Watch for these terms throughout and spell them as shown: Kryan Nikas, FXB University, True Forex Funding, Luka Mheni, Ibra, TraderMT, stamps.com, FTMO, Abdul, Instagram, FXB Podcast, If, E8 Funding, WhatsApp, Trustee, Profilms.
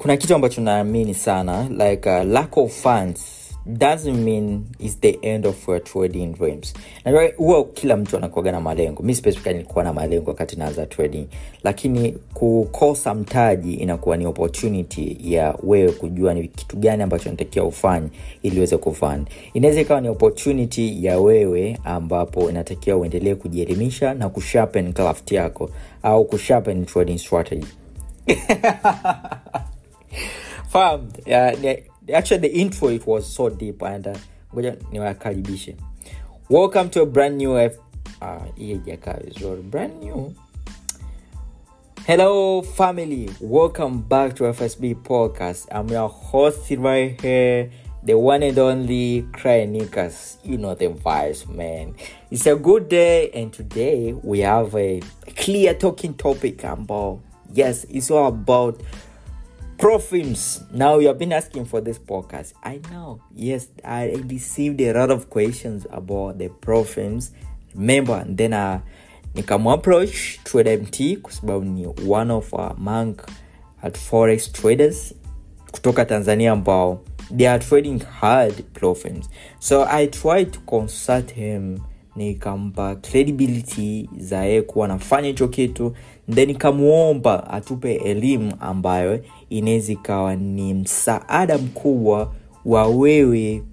Kuna kitu ambacho naamini sana, like lack of funds doesn't mean it's the end of your trading dreams. Na huwa kila mtu anakuwa na malengo. Mimi specifically nilikuwa na malengo wakati naanza trading, lakini kukosa mtaji inakuwa ni opportunity ya wewe kujua ni kitu gani ambacho unatakiwa ufanye ili uweze kufund. Inaweza ikawa ni opportunity ya wewe ambapo unatakiwa uendelee kujielimisha na kusharpen craft yako au kusharpen trading strategy. Fam, actually the intro, it was so deep, and ngoja niwakaribishe. Welcome to a brand new Hello family, welcome back to FXB Podcast. I'm your host right here, the one and only Kryan Nikas. You know the vibes, man. It's a good day, and today we have a clear talking topic about, yes, it's all about Profilms. Now, you have been asking for this podcast. I know. Yes, I received a lot of questions about the Profilms. Remember, then nikamu approach TraderMT kwa sababu ni one of our monk at forex traders kutoka Tanzania ambao they are trading hard Profilms. So I tried to consult him, nikampa credibility za yeye kuwa anafanya hicho kitu, then nikamuomba atupe elimu ambayo inaweza ikawa ni msaada mkubwa wa wewe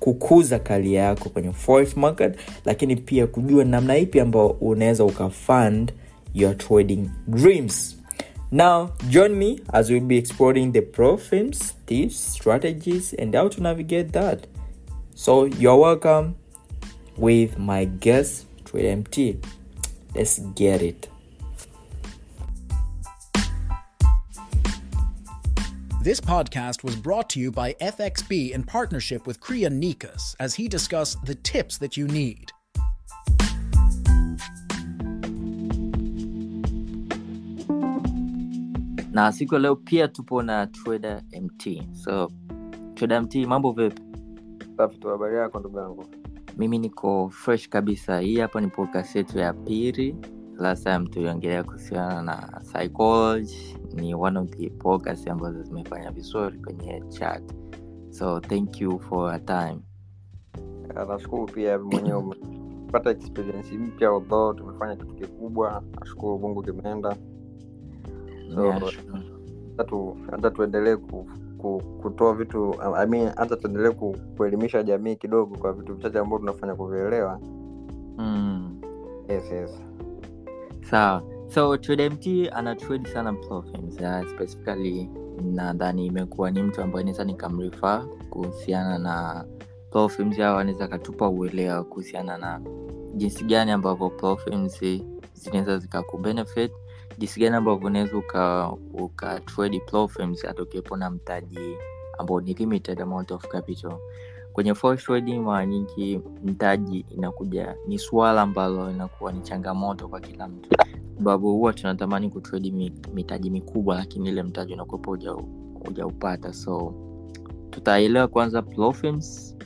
kukuza kali yako kwenye forex market, lakini pia kujua namna ipi ambayo unaweza ukafund your trading dreams. Now, join me as we'll be exploring the Profilms, tips, strategies, and how to navigate that. So, you're welcome with my guest, TraderMT. Let's get it. This podcast was brought to you by FXB in partnership with Kryan Nikas as he discussed the tips that you need. Na siku leo pia tupo na TraderMT. So, TraderMT, mambo vipi? Safi tu, habari yako ndugu yangu? Mimi niko fresh kabisa. Hii hapa ni podcast yetu ya pili. Last time tuliongelea kuhusiana na psychology. Ni one of the podcasts ambazo zimefanya vizuri kwenye chat. So thank you for your time. Nashukuru pia mwenyewe umepata experience mpya ambao tumefanya kitu kikubwa. Nashukuru Mungu kimeenda. So hata tuendelee kutoa vitu, I mean hata tuendelee kuelimisha jamii kidogo kwa vitu vichache ambavyo tunafanya kuvielewa. Yes. So TraderMT ana trade sana Profilms, specifically nadhani imekuwa ni mtu ambaye naweza nikamrefer kuhusiana na Profilms, au anaweza katupa uelewa kuhusiana na jinsi gani ambavyo Profilms zinaweza zikakubenefit, jinsi gani ambavyo unaweza uka trade Profilms atokepo na mtaji ambao ni limited amount of capital. Kwenye forex trading mara nyingi mtaji inakuja ni swala ambalo inakuwa ni changamoto kwa kila mtu, sababu huwa tunatamani kutrade mitaji mikubwa lakini ile mtaji unakuwa hujaupata. So tutaelewa kwanza Profilms,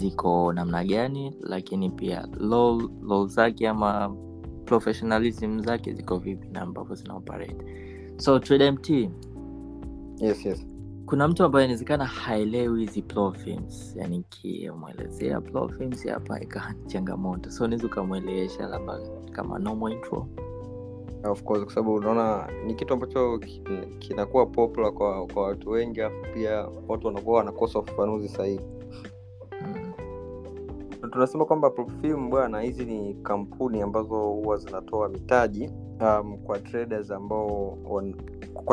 ziko namna gani, lakini pia law zake ama professionalism zake ziko vipi na ambavyo zina operate. So TraderMT, yes, kuna mtu ambaye inawezekana haelewi hizi profilms, yani kimuelezea profilms hapa ikawa changamoto, so unaweza kumuelezea labda kama normal intro. Of course, kwa sababu unaona ni kitu ambacho kinakuwa popular kwa watu wengi, afu pia watu wanakuwa wanakosa ufafanuzi sahihi. Tunasema kwamba Profilms bwana, hizi ni kampuni ambazo huwa zinatoa mitaji kwa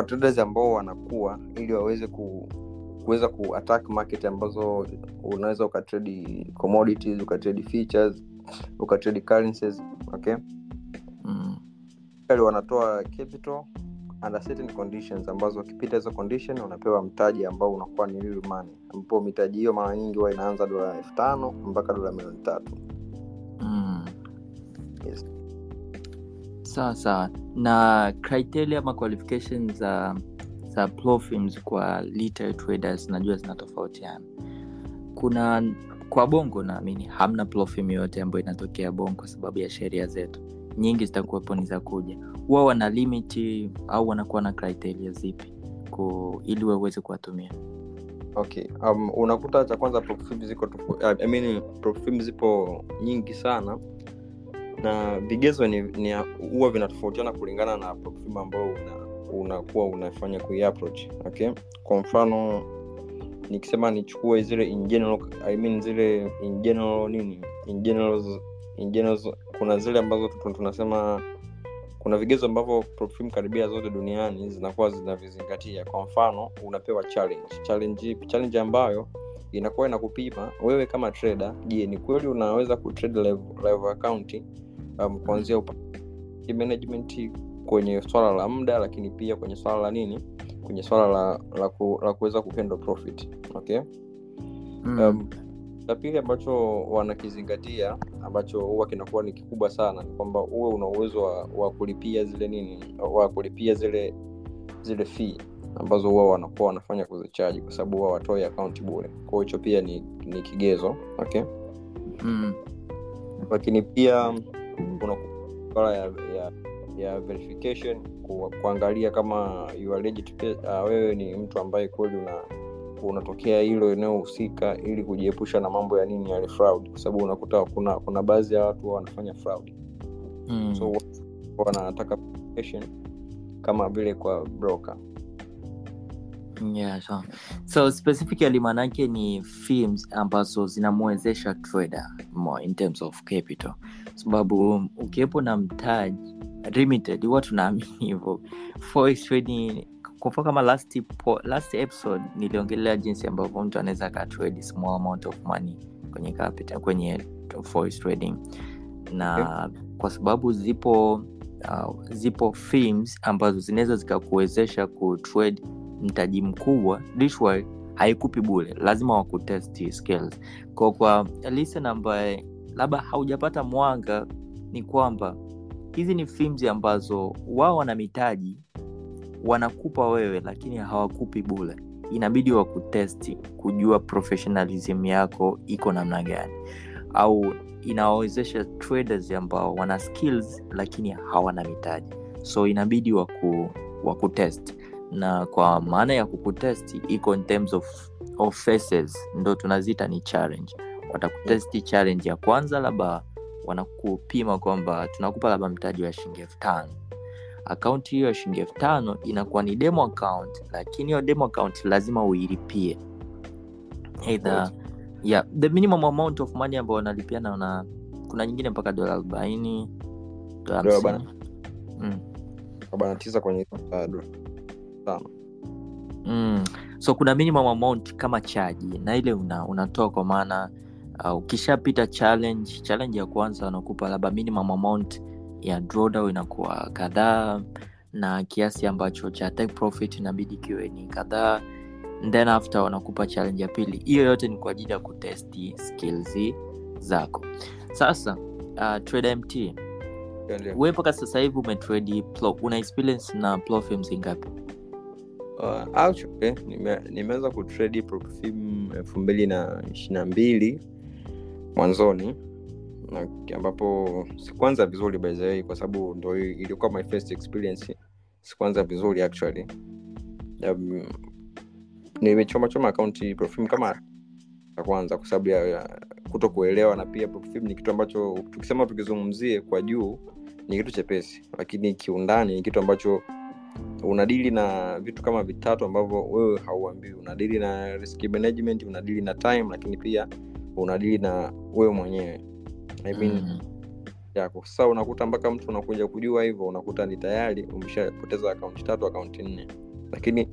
traders ambao wanakuwa, ili waweze kuweza ku-attack market ambazo unaweza ukatrade commodities, ukatrade features, ukatrade currencies, okay? Kali wanatoa capital under certain conditions, ambazo ukipita hizo condition unapewa mtaji ambao unakuwa ni real money, ambapo mitaji hiyo mara nyingi huwa inaanza $5,000 mpaka $3,000,000. Yes. Sasa na criteria ama qualifications za profilms kwa retail traders najua zinatofautiana. Kuna kwa Bongo naamini hamna profilm yote ambayo inatokea Bongo kwa sababu ya sheria zetu. Nyingi zitakuwepo ni za kuja. Wao wana limit au wanakuwa na criteria zipi kwa ili waweze kuwatumia? Okay. Unakuta cha kwanza profilms ziko profilms zipo nyingi sana. Na vigezo ni huwa vinatofautiana kulingana na profilm ambayo unakuwa unafanya kuiapproach. Okay? Kwa mfano nikisema nichukue zile in general, kuna zile ambazo tunasema kuna vigezo ambavyo profilm karibia zote duniani zinakuwa zinavizingatia. Kwa mfano unapewa challenge ambayo inakuwa inakupima wewe kama trader, je, ni kweli unaweza kutrade live account kuanzia management kwenye swala la muda, lakini pia kwenye swala la kuweza kupenda profit. Okay? La pili ambacho wanakizingatia ambacho huwa kinakuwa ni kikubwa sana ni kwamba uwe una uwezo wa kulipia zile fee ambazo huwa wanakuwa wanafanya kuzichaji, kwa sababu huwa watoi account bure. Kwa hiyo hicho pia ni kigezo. Okay? Lakini pia kuna swala ya verification, kuangalia kama you are legit, wewe ni mtu ambaye kweli unatokea hilo eneo husika, ili kujiepusha na mambo ya ya fraud, kwa sababu unakuta kuna baadhi ya watu wanafanya fraud. So wanataka verification kama vile kwa broker. Yeah, sure. So specifically maana yake ni firms ambazo zinamwezesha trader more in terms of capital, sababu ukiwepo na mtaji limited, watu tunaamini hivyo forex trading. Kwa mfano kama last episode niliongelea jinsi ambavyo mtu anaweza akatrade small amount of money kwenye capital kwenye forex trading, na kwa sababu zipo firms ambazo zinaweza zikakuwezesha kutrade mtaji mkubwa, this way haikupi bure, lazima wakutest skills. Kwa listener ambaye labda haujapata mwanga, ni kwamba hizi ni films ambazo wao wana mitaji wanakupa wewe, lakini hawakupi bure, inabidi wakutesti kujua professionalism yako iko namna gani, au inawawezesha traders ambao wana skills lakini hawana mitaji, so inabidi wakutest. Na kwa maana ya kukutesti iko in terms of faces, ndo tunazita ni challenge. Watakutesti challenge ya kwanza, labda wanakupima kwamba tunakupa labda mtaji wa $5,000. Account hiyo ya $5,000 inakuwa ni demo account, lakini hiyo demo account lazima uilipie either the minimum amount of money ambayo unalipia, na kuna nyingine mpaka $40 $49 kwenye $5. So kuna minimum amount kama charge, na ile unatoa kwa maana ukishapita challenge ya kwanza wanakupa labda minimum amount ya drawdown inakuwa kadhaa, na kiasi ambacho cha take profit inabidi kiwe ni kadhaa, then after wanakupa challenge ya pili. Hiyo yote ni kwa ajili ya kutesti skills zako. Sasa TraderMT, wewe mpaka sasa hivi umetrade una experience na profilms ngapi? Nimeweza kutrade profilm 2022 mwanzoni na ambapo sikuanza vizuri by the way, kwa sababu ndio ilikuwa my first experience. Sikuanza vizuri actually. Nimechoma account Profilm kama ya kwanza kwa sababu ya kutokuelewa, na pia Profilm ni kitu ambacho tukisema tukizungumzie kwa juu ni kitu chepesi, lakini kiundani ni kitu ambacho unadili na vitu kama vitatu ambavyo wewe hauambii. Unadili na risk management, unadili na time, lakini pia unadili na wewe mwenyewe. Ya kwa sababu unakuta mpaka mtu unakuja kujua hivyo, unakuta ni tayari umeshapoteza account 3 account 4. Lakini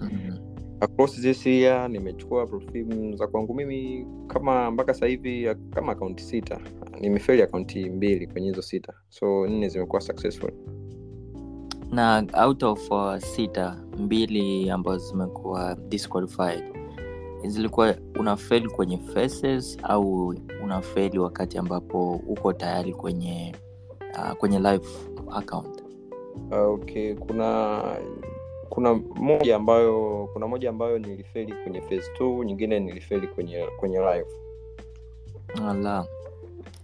across this year nimechukua Profilm za kwangu mimi kama mpaka sasa hivi kama account 6. Nimefail account 2 kwenye hizo 6. So 4 zimekuwa successful. Na out of 6, 2 ambazo zimekuwa disqualified, zilikuwa unafail kwenye faces au unafail wakati ambapo uko tayari kwenye live account? Okay, kuna moja ambayo nilifail kwenye phase 2, nyingine nilifail kwenye live. Allah.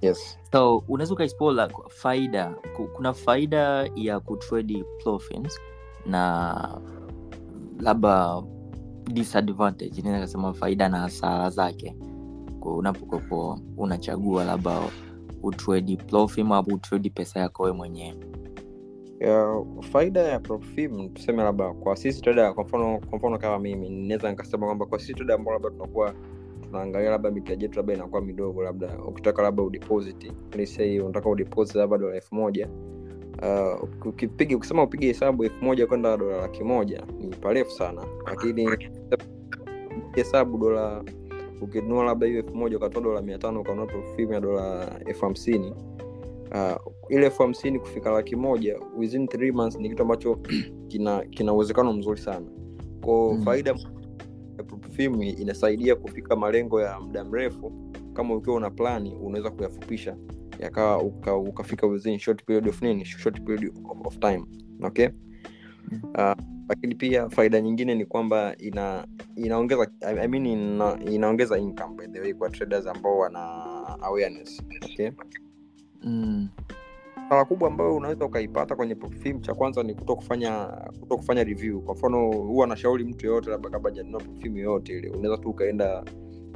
Yes. So unaweza kuexplore faida. Kuna faida ya kutrade Profilms na labda disadvantage, ninaweza kusema faida na hasara zake. Kwa unapokuwa unachagua labda utrade Profilm au utrade pesa yako wewe mwenyewe. Ya faida ya Profilm tuseme labda kwa sisi trader, kwa mfano kama mimi ninaweza nikasema kwamba kwa sisi trader ambao labda tunakuwa tunaangalia labda mitaji yetu labda inakuwa midogo, labda ukitaka labda udeposit, let's say unataka udeposit labda dola 1000, ukipiga ukisema upige hesabu 1000 kwenda dola 100 ni parefu sana, lakini hesabu dola ukinunua labda hiyo 1000 ukatoa dola 500 ukanunua Profilm ya dola 50,000, ile 50,000 kufika 100,000 within 3 months ni kitu ambacho kina uwezekano mzuri sana. Kwa faida Profilm inasaidia kufika malengo ya muda mrefu. Kama ukiwa una plani unaweza kuyafupisha yakawa ukafika within short period of time. Okay? Lakini pia faida nyingine ni kwamba inaongeza inaongeza income by the way kwa traders ambao wana awareness. Okay? Sala kubwa ambayo unaweza ukaipata kwenye Profilm, cha kwanza ni kutokufanya review. Kwa mfano huwa anashauri mtu yeyote labda kabla hajanunua Profilm yoyote ile, unaweza tu ukaenda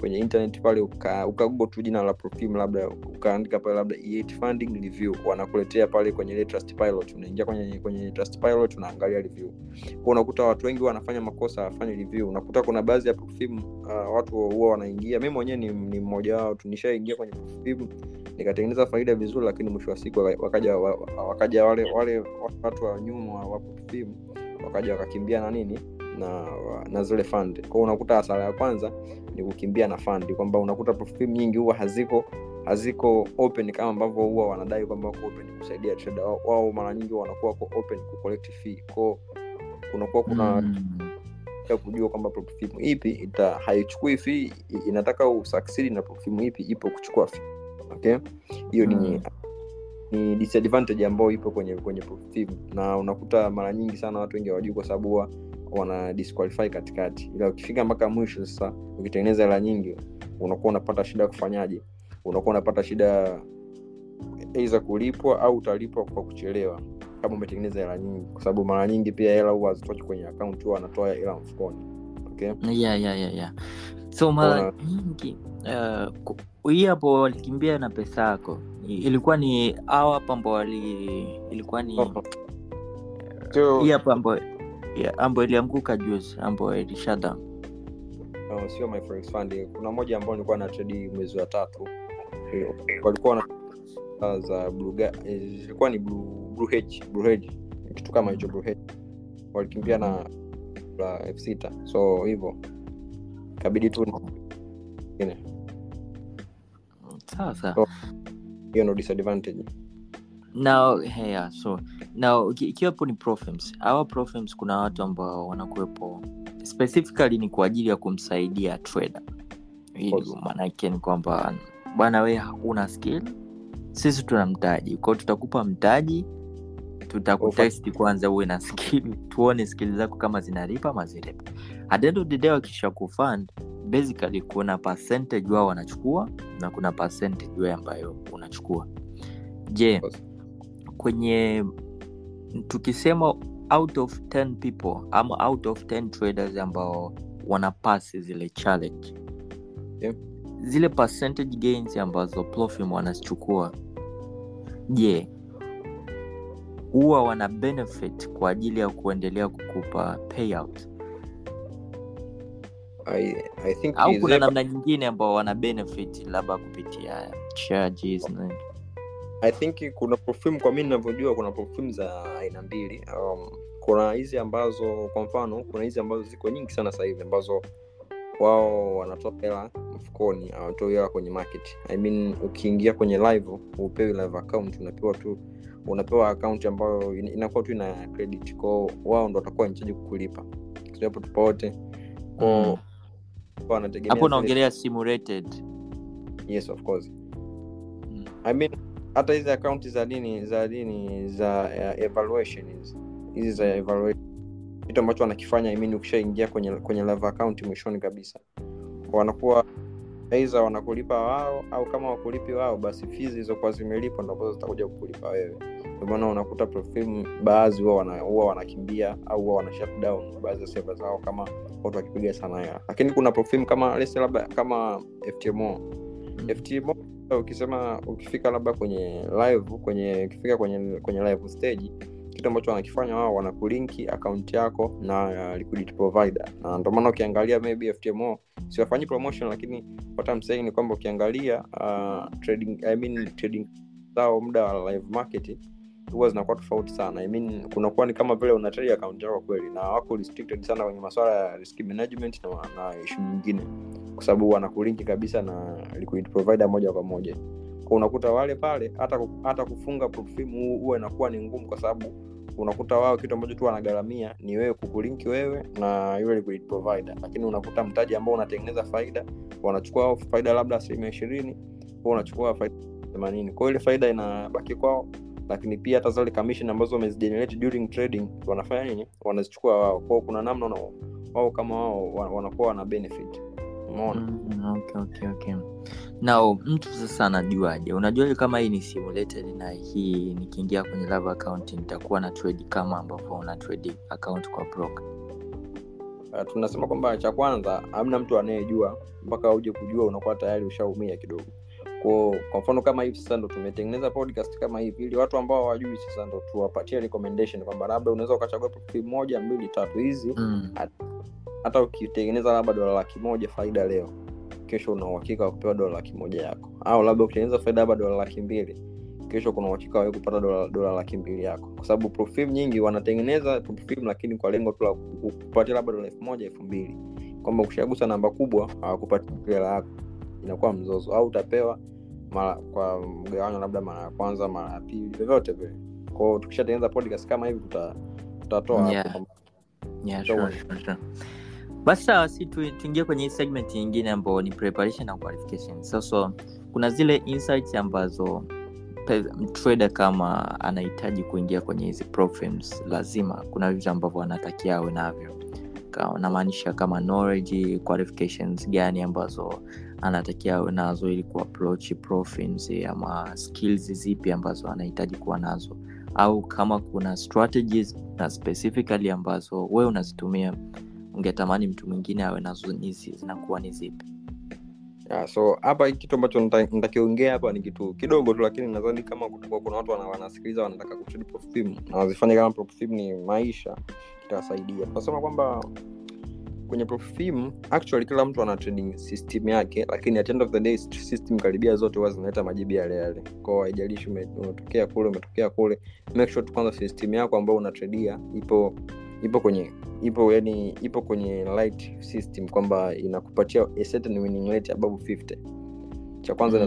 kwenye internet pale ukagoogle tu jina la Profilm, labda ukaandika pale labda E8 Funding review, wanakuletea pale kwenye ile Trustee pilot. Unaingia kwenye Trustee pilot unaangalia review. Kwa unakuta watu wengi wanafanya makosa hawafanye review. Unakuta kuna baadhi ya Profilm watu huwa wanaingia, mimi mwenyewe ni mmoja wao, tunishaingia kwenye Profilm nikatengeneza faida vizuri, lakini mwisho wa siku wakaja wale watu wa nyuma wa Profilm wakaja wakakimbia na nini na zile fund. Kwa unakuta hasara ya kwanza ni kukimbia na fund, kwamba unakuta Profilm nyingi huwa haziko open kama ambavyo huwa wanadai kwamba wako open kusaidia trader wao. Mara nyingi wanakuwa kwa open ku collect fee. Kwa unakuwa kuna kujua kwamba Profilm ipi haichukui fee, inataka usucceed na Profilm ipi ipo kuchukua fee. Okay? Hiyo ni disadvantage ambayo ipo kwenye Profilm, na unakuta mara nyingi sana watu wengi hawajui kwa sababu wana disqualify katikati. Ila ukifika mpaka mwisho sasa ukitengeneza hela nyingi unakuwa unapata shida kufanyaje? Unakuwa unapata shida aidha kulipwa au utalipwa kwa kuchelewa kama umetengeneza hela nyingi, kwa sababu mara nyingi pia hela huwa hazitoki kwenye account, huwa anatoa hela mfukoni. Okay? Yeah. So mara nyingi hii hapo walikimbia na pesa yako, ilikuwa ni hawa hapa ambao ilikuwa ni hii hapa ambao ilianguka juzi, ambao ilishada sio my forex fund. Kuna moja ambao nilikuwa na trade mwezi wa 3, walikuwa na za bluga, ilikuwa ni blue hedge kitu kama hicho. Blue hedge walikimbia na F6, so hivyo kabidi tu ina sasa. So, hiyo ndio disadvantage now. So now ikiwa hapo ni Profilms, hawa Profilms kuna watu ambao wanakuepo specifically ni kwa ajili ya kumsaidia trader. Hiyo maana yake ni kwamba bwana wewe una skill, sisi tuna mtaji, kwa hiyo tutakupa mtaji, tutakutest kwanza uwe na skill, tuone skill zako kama zinalipa mazile. At the end of the day wakisha kufund basically kuna percentage wao wanachukua na kuna percentage wewe ambayo unachukua. Je, kwenye tukisema out of 10 people ama out of 10 traders ambao wanapass zile challenge, yep, zile percentage gains ambazo Profilms wanazichukua, je, huwa wana benefit kwa ajili ya kuendelea kukupa payout? I think au kuna namna nyingine ambao wana benefit labda kupitia charges na I think kuna Profilms, kwa mimi ninavyojua kuna Profilms za aina mbili. Kuna hizi ambazo kwa mfano kuna hizi ambazo ziko nyingi sana sasa hivi ambazo wao wanatoa hela mfukoni, hawatoi hela kwenye market. I mean ukiingia kwenye live upewi live account, unapewa account ambayo inakuwa tu ina credit, kwa wao ndio watakuwa wanahitaji kukulipa. Sio hapo tupote. Kwa wanategemea hapo naongelea simulated. Yes, of course. I mean hata hizi account za evaluations, hizi za evaluation kitu ambacho wanakifanya, I mean ukishaingia kwenye live account mwishoni kabisa wanakuwa either wanakulipa wao au kama wakulipi wao basi fees hizo kwa zimelipo ndio ambazo zitakuja kukulipa wewe. Kwa maana unakuta Profilms baadhi huwa wanakimbia au huwa wana shut down baadhi ya server zao kama watu wakipiga sana ya. Lakini kuna Profilms kama labda kama FTMO. FTMO ukisema ukifika labda kwenye live kwenye live stage, kitu ambacho wanakifanya wao wanakulinki account yako na liquidity provider. Na ndio maana ukiangalia maybe FTMO siwafanyi promotion, lakini what I'm saying ni kwamba ukiangalia trading zao muda wa live market huwa zinakuwa tofauti sana. I mean kunakuwa ni kama vile una trade account yako kweli na wako restricted sana kwenye masuala ya risk management na issue nyingine, kwa sababu wanakulinki kabisa na liquidity provider moja kwa moja. Kwa unakuta wale pale hata kufunga Profilms huwa inakuwa ni ngumu, kwa sababu unakuta wao kitu ambacho tu wanagaramia ni wewe kukulinki wewe na yule liquidity provider, lakini unakuta mtaji ambao unatengeneza faida wanachukua faida labda 20%, kwa unachukua faida 80%. Kwa ile faida inabaki kwao, lakini pia hata zile commission ambazo wamezigenerate during trading wanafanya nini? Wanazichukua wao. Kwa kuna namna wao kama wao wanakuwa wana benefit. Umeona? Okay. Now mtu sasa anajuaje? Unajua kama hii ni simulated na hii nikiingia kwenye live account nitakuwa na trade kama ambapo una trade account kwa broker? Tunasema kwamba cha kwanza hamna mtu anayejua mpaka uje kujua, unakuwa tayari ushaumia kidogo. Kwa mfano kama hivi sasa ndo tumetengeneza podcast kama hivi ili watu ambao hawajui sasa ndo tuwapatie recommendation kwamba labda unaweza ukachagua profile 1, 2, 3 hizi, hata ukitengeneza labda $100,000 faida leo, kesho una uhakika wa kupewa $100,000 yako, au labda ukitengeneza faida labda $200,000 kesho kuna uhakika wa kupata $200,000 yako, kwa sababu profile nyingi wanatengeneza profile lakini kwa lengo tu la kupata labda $1,000, $2,000, kwamba ukishagusa namba kubwa hawakupati hela yako, inakuwa mzozo, au utapewa mara kwa mgawanyo labda mara ya kwanza mara ya pili vyovyote vile. Kwa hiyo tukishatengeneza podcast kama hivi tutatoa hapo. Yeah, sure. Basta si tuingie kwenye segment nyingine ambayo ni preparation na qualification. So kuna zile insights ambazo trader kama anahitaji kuingia kwenye hizi Profilms lazima kuna vitu ambavyo anatakiwa awe navyo. Namaanisha kama knowledge, qualifications gani ambazo anatakiwa awe nazo ili kuapproach Profilms, ama skills zipi ambazo anahitaji kuwa nazo, au kama kuna strategies na specifically ambazo wewe unazitumia ungetamani mtu mwingine awe nazo, hizi zinakuwa ni zipi? So hapa kitu ambacho nitakiongea hapa ni kitu kidogo tu, lakini nadhani kama kutakuwa kuna watu wanasikiliza wanataka kutrade Profilms na wazifanye kama Profilms ni maisha, itasaidia. Tunasema kwamba kwenye Profilms actually kila mtu ana trading system yake, lakini at the end of the day system karibia zote huwa zinaleta majibu yale. Kwa hiyo haijalishi umetokea kule, make sure tu kwanza system yako ambayo unatradia ipo kwenye light system, kwamba inakupatia a certain winning rate above 50. Cha kwanza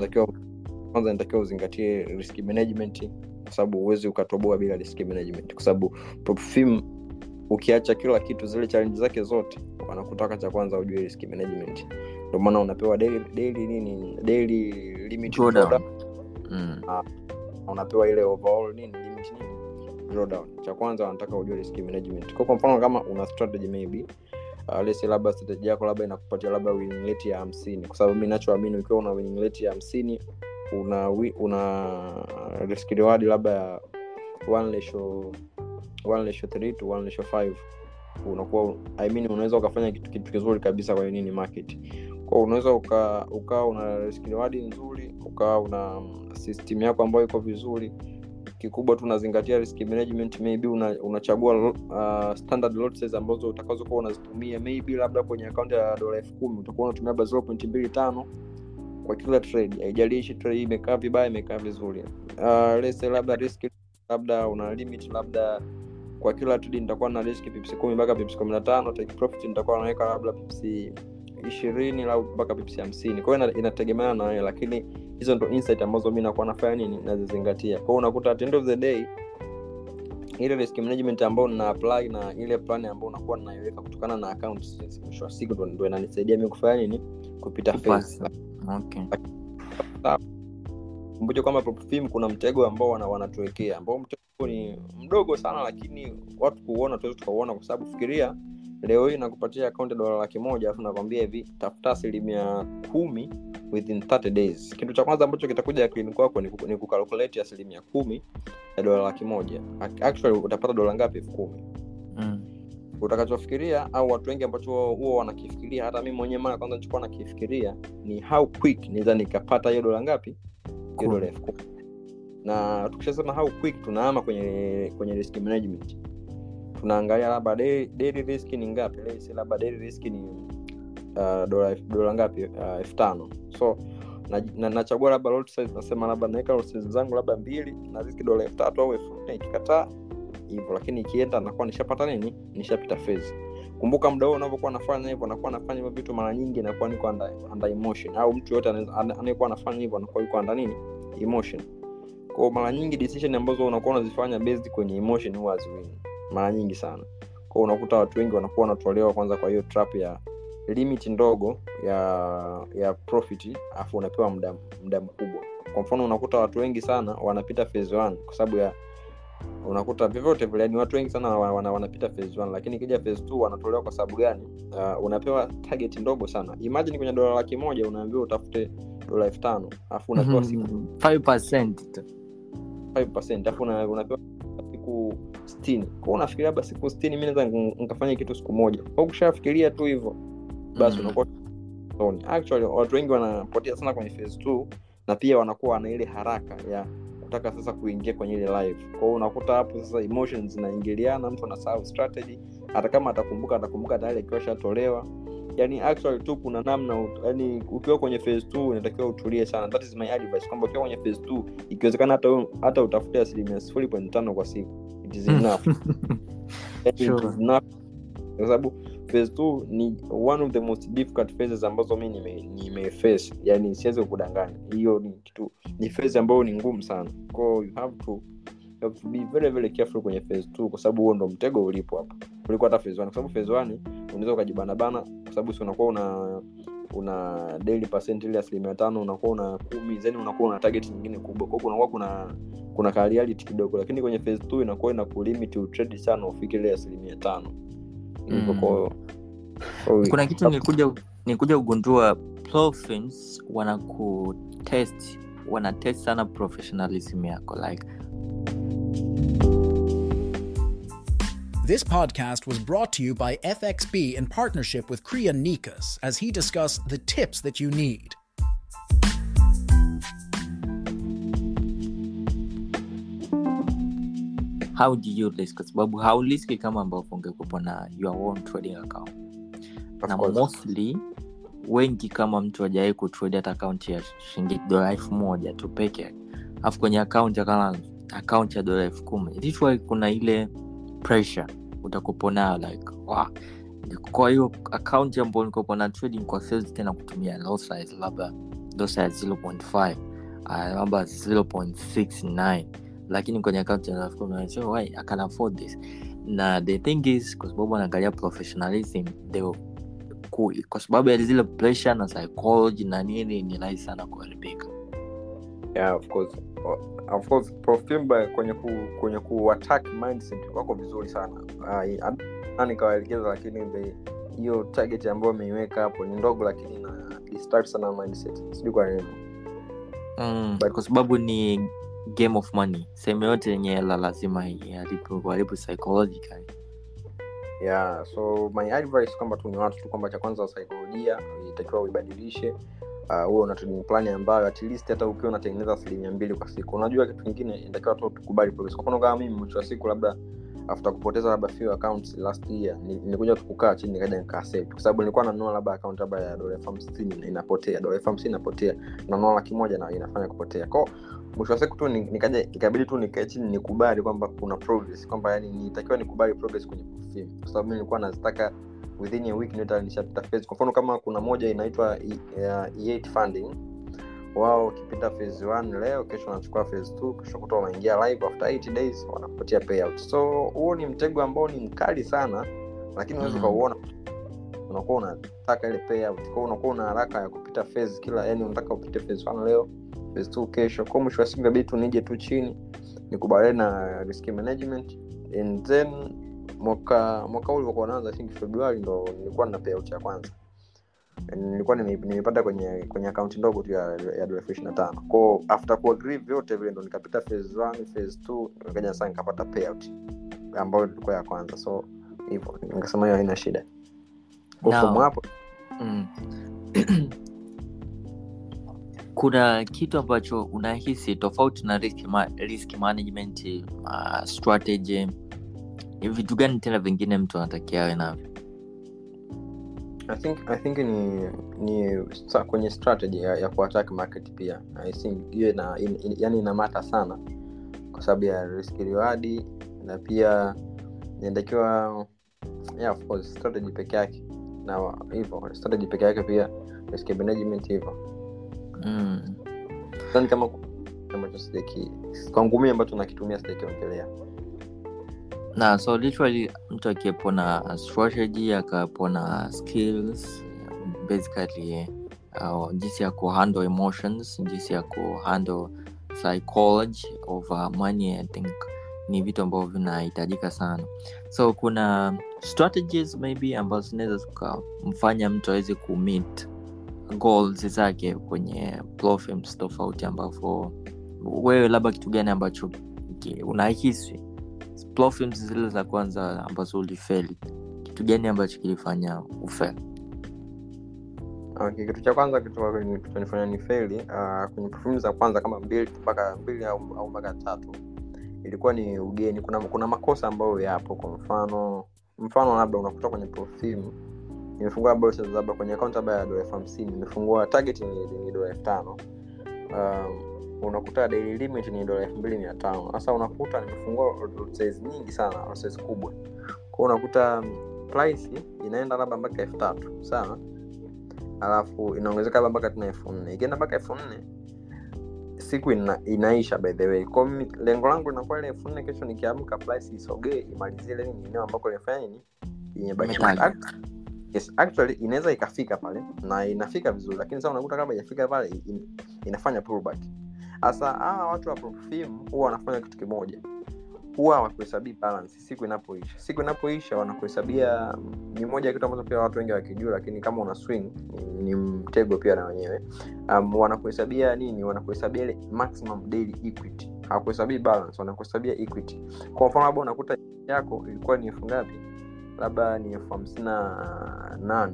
inatakiwa uzingatie risk management, kwa sababu huwezi ukatoboa bila risk management, kwa sababu Profilms ukiacha kila kitu zile challenge zake zote wanakutaka cha kwanza ujue risk management. Ndio maana unapewa daily limit drawdown. Unapewa ile overall limit drawdown. Cha kwanza wanataka ujue risk management. Kwa mfano kama una strategy maybe lesi labda strategy yako labda inakupatia labda winning rate ya 50, kwa sababu mimi ninachoamini ukiwa una winning rate ya 50 una risk reward labda ya 1:3 to 1:5, unakuwa I mean unaweza ukafanya kitu kizuri kabisa kwa nini market. Kwa unaweza ukawa una risk reward nzuri, ukawa una system yako ambayo iko vizuri. Kikubwa tu unazingatia risk management, maybe unachagua standard lot size ambazo utakazokuwa unazitumia. Maybe labda kwenye account ya dola 10,000 utakuwa unatumia 0.25 kwa kila trade, haijalishi trade imekaa vibaya imekaa vizuri. Let's say labda risk labda una limit labda kwa kila trade nitakuwa na risk pips 10 mpaka pips 15, take profit nitakuwa naweka labda pips 20 au mpaka pips 50. Kwa hiyo inategemeana na wewe, lakini hizo ndo insight ambazo mimi nakuwa nafanya nini nazizingatia. Kwa hiyo unakuta at the end of the day ile risk management ambayo nina apply na ile plan ambayo unakuwa ninaiweka kutokana na accounts mwisho wa siku ndo inanisaidia mimi kufanya nini kupita phase. Okay. Mboje kama Profilms kuna mtego ambao wanatuwekea ambao mtego ni mdogo sana, lakini watu kuona tuweze tukaona, kwa sababu fikiria leo hii nakupatia account ya dola 100,000 afu nakwambia hivi tafuta 10% within 30 days. Kitu cha kwanza ambacho kitakuja clean kwako ni kucalculate 10% ya dola 100,000. Actually utapata dola ngapi? 10,000. Utakachofikiria au watu wengi ambao huo wanakifikiria, hata mimi mwenyewe mara kwanza nilikuwa nakifikiria, ni how quick niweza nikapata hiyo dola ngapi? Hiyo dola 10,000. Na tukishasema how quick tunahama kwenye risk management. Tunaangalia labda daily risk ni ngapi? Labda daily risk ni dola ngapi? 5,000. So nachagua labda lot size, nasema labda naweka lot size zangu labda 2 na risk dola 3,000 au 4,000, ikikataa hivyo, lakini ikienda nakuwa nishapata nini? Nishapita phase. Kumbuka muda huo unapokuwa nafanya hivyo, nakuwa nafanya hivyo vitu mara nyingi nakuwa niko under emotion, au mtu yote anayekuwa anafanya hivyo anakuwa yuko under nini? Emotion. Kwa mara nyingi decision ambazo unakuwa unazifanya based kwenye emotion huwa haziwini. Mara nyingi sana. Kwa unakuta watu wengi wanakuwa wanatolewa kwanza kwa hiyo trap ya limit ndogo ya profit, afu unapewa muda mkubwa. Kwa mfano unakuta watu wengi sana wanapita phase 1 kwa sababu ya unakuta vivyote vile ni watu wengi sana wanapita phase 1, lakini ikija phase 2 wanatolewa kwa sababu gani? Unapewa target ndogo sana. Imagine kwenye dola 100,000 unaambiwa utafute dola 5,000, afu unapewa siku 5% tu. 5% afu unapewa siku 60. Kwa unafikiria basi siku 60 mimi naweza nikafanya kitu siku moja. Kwa ukishafikiria tu hivyo basi unakuwa actually watu wengi wanapotea sana kwenye phase 2, na pia wanakuwa na ile haraka ya kutaka sasa kuingia kwenye ile live. Kwa hiyo unakuta hapo sasa emotions zinaingiliana, mtu anasahau strategy, hata kama atakumbuka tayari kesho tolewa. Yaani actually tu kuna namna, yaani ukiwa kwenye phase 2 unatakiwa utulie sana. That is my advice kwamba ukiwa kwenye phase 2 ikiwezekana hata utafutia 0.5% kwa siku. It is enough. Sure. Kwa sababu phase 2 ni one of the most difficult phases ambazo mimi nimeface. Yaani siwezi kudanganya. Hiyo ni kitu, ni phase ambayo ni ngumu sana. Kwa hiyo you have to be very very careful kwenye phase 2, kwa sababu huo ndo mtego ulipo hapo. Kuliko hata phase 1, kwa sababu phase 1 unaweza ukajibana bana, kwa sababu si unakuwa una daily percent ile 5% unakuwa una 10, then unakuwa una target nyingine kubwa. Kwa hiyo unakuwa kuna reality kidogo, lakini kwenye phase 2 inakuwa inakulimit utrade sana ufike ile 5%. Kuna kitu nilikuja kugundua, Profilms wanatest sana professionalism yako like. This podcast was brought to you by FXB in partnership with Kryan Nikas as he discussed the tips that you need. How do you risk? Kwa sababu how risk kama ambao ungekuwa na your own trading account. Na mostly wengi kama mtu hajawahi kutrade hata account ya shilingi dola 1,000 tu pekee. Alafu kwenye account ya dola 10,000. Hicho kuna ile pressure utakopona like wow. Kwa hiyo account ambayo nilikuwa na trading kwa sales tena kutumia lot size labda dosa 0.5 labda 0.69, lakini kwenye account ya rafiki unasema why I can afford this. Na the thing is kwa sababu anaangalia professionalism kwa sababu ya zile pressure na psychology na nini, ni rahisi sana kuharibika. Yeah, of course Profilms kwenye ku attack mindset wako vizuri sana. Nikawaelekeza, lakini hiyo target ambayo ameiweka hapo ni ndogo, lakini ina distract sana mindset. Sijui kwa nini. But kwa sababu ni game of money. Sema yote yenye la lazima hii alipo psychologically. Yeah, so my advice kwamba tu ni watu tu kwamba cha kwanza wa psychologia itakiwa uibadilishe. Wewe una trading plan ambayo at least hata ukiwa unatengeneza 2% kwa siku. Unajua kitu kingine inatakiwa tu tukubali progress. Kwa mfano kama mimi mwisho wa siku labda after kupoteza labda few accounts last year nilikuja tukukaa chini nikaja nikasave, kwa sababu nilikuwa nanunua labda account labda ya $50 na inapotea, $50 inapotea, nanunua 100 na inafanya kupotea. Kwa mwisho wa siku tu nikaja ikabidi tu nikae chini nikubali kwamba kuna progress, kwamba yani nitakiwa nikubali progress kwenye profile, kwa sababu mimi nilikuwa nazitaka within a week nita nishapita phase. Kwa mfano kama kuna moja inaitwa E8 Funding, wao kipita phase 1 leo, kesho wanachukua phase 2, kesho kutoa wanaingia live, after 80 days wanakupatia payout. So huo ni mtego ambao ni mkali sana, lakini unaweza kuona unakuwa unataka ile payout, kwa hiyo unakuwa una haraka ya kupita phase kila, yani unataka upite phase 1 leo, phase 2 kesho. Kwa mwisho wa siku inabidi tu nije tu chini nikubaliana na risk management, and then mwaka uliokuwa naanza I think February ndo nilikuwa na payout ya kwanza. Nilikuwa nimepata kwenye account ndogo tu ya $25. Kwa after ku agree vyote vile ndo nikapita phase 1, phase 2, nikaja sasa nikapata payout ambayo ilikuwa ya kwanza. So hivyo nikasema hiyo haina shida. Kwa hapo kuna kitu ambacho unahisi tofauti na risk management strategy, vitu gani tena vingine mtu anatakiwa awe navyo? I think ni kwenye strategy ya kuattack market pia. I think hiyo yani ina matter sana kwa sababu ya risk reward, na pia inatakiwa of course strategy peke yake na hivyo strategy peke yake pia risk management hivyo. Sasa kama tusideki kwa ngumi ambayo tunakitumia stake ongelea. Na so literally mtu akiwepo na strategy akawepo na skills basically jinsi ya kuhandle emotions, jinsi ya kuhandle psychology over money, I think ni vitu ambavyo vinahitajika sana. So kuna strategies maybe ambazo zinaweza kumfanya mtu aweze ku-meet goals zake kwenye Profilms tofauti, ambapo wewe labda kitu gani ambacho unahisi Profilms zile za kwanza ambazo ulifeli, kitu gani ambacho kilifanya ufeli? Kitu cha kwanza kitu kinifanya nifeli kwenye Profilms za kwanza kama 2 mpaka 2 au mpaka 3 ilikuwa ni ugeni. Kuna makosa ambayo yapo. Kwa mfano labda unakuta kwenye Profilm nimefungua bolsa labda kwenye account labda ya $50, nimefungua target ni $5. Unakuta daily limit ni $2,500. Sasa unakuta nimefungua size nyingi sana, size kubwa. Kwa unakuta price inaenda labda mpaka 3,000, sawa? Alafu inaongezeka labda mpaka 4,000. Ikienda mpaka 4,000 siku inaisha by the way. Kwa mimi lengo langu linakuwa ile 4,000, kesho nikiamka price isogee imalizie ile eneo ambako nilifanya nini? Yenye baki. Yes, actually inaweza ikafika pale na inafika vizuri, lakini sasa unakuta kama haijafika pale inafanya pullback. Sasa watu wa Profilm huwa wanafanya kitu kimoja. Huwa wanakuhesabia balance siku inapoisha. Siku inapoisha wanakuhesabia, ni moja ya kitu ambacho pia watu wengi wakijua, lakini kama una swing ni mtego pia na wenyewe. Wanakuhesabia nini? Wanakuhesabia ile maximum daily equity. Hawakuhesabii balance, wanakuhesabia equity. Kwa mfano labda unakuta yako ilikuwa ni elfu ngapi? Labda ni 58.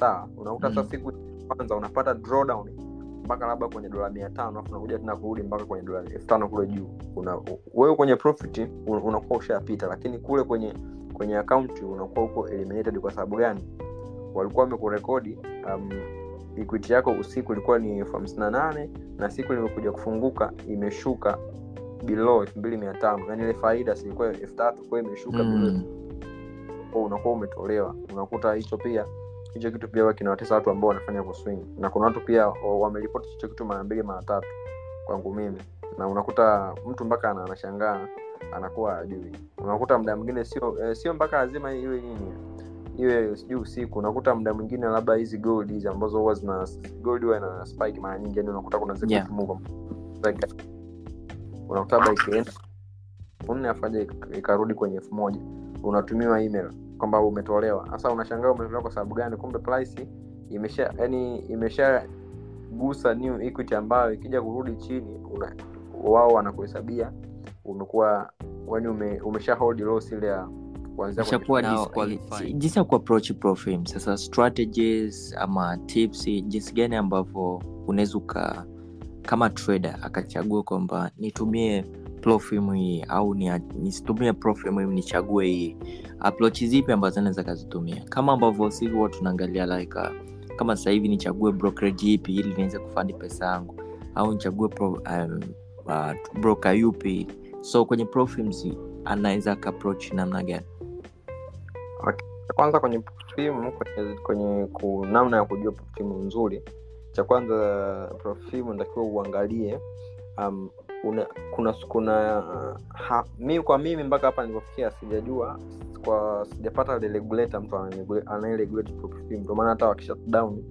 Sawa, unakuta sasa siku kwanza unapata drawdown mpaka labda kwenye $500, alafu unakuja tena kurudi mpaka kwenye $5,000 kule juu. Wewe kwenye profit unakuwa ushapita, lakini kule kwenye account unakuwa uko eliminated. Kwa sababu gani? Walikuwa wamekurekodi equity yako usiku ilikuwa ni 58 na siku iliyokuja kufunguka imeshuka below 2500. Yaani ile faida silikuwa 3000 kwa imeshuka below. Kwa unakuwa umetolewa. Unakuta hicho pia hicho kitu pia kinawatesa watu ambao wanafanya kwa swing, na kuna watu pia wameripoti hicho kitu mara 2 mara 3 kwangu mimi, na unakuta mtu mpaka anashangaa anakuwa hajui. Unakuta muda mwingine sio mpaka lazima iwe nini iwe sijui usiku. Unakuta muda mwingine labda hizi gold hizi ambazo huwa zina gold huwa na spike mara nyingi, ndio unakuta kuna zile move like unakuta bike ikienda unafanya ikarudi kwenye 1000, unatumiwa email kwamba umetolewa. Sasa unashangaa umetolewa kwa sababu gani? Kumbe price imesha, yani imesha gusa new equity ambayo ikija kurudi chini wao wanakuhesabia umekuwa yani umesha hold loss ile ya kuanza kwa disqualify. Jinsi ya approach Profilms sasa, strategies ama tips jinsi gani ambavyo unaweza kama trader akachagua kwamba nitumie Profilm hii au nisitumie Profilm hii, nichague hii, approach zipi ambazo naweza kuzitumia kama ambavyo sisi huwa tunaangalia like kama sasa hivi nichague brokerage ipi ili niweze kufandi pesa yangu au nichague broker yupi. So kwenye Profilms anaweza approach namna gani? Okay. Kwanza kwenye Profilm, kwenye namna ya kujua Profilm nzuri, cha kwanza Profilm natakiwa uangalie mimi kwa mimi mpaka hapa nilipofikia sijajua kwa sijapata the regulator mtu anayeregulate Profilm, kwa maana hata wakisha down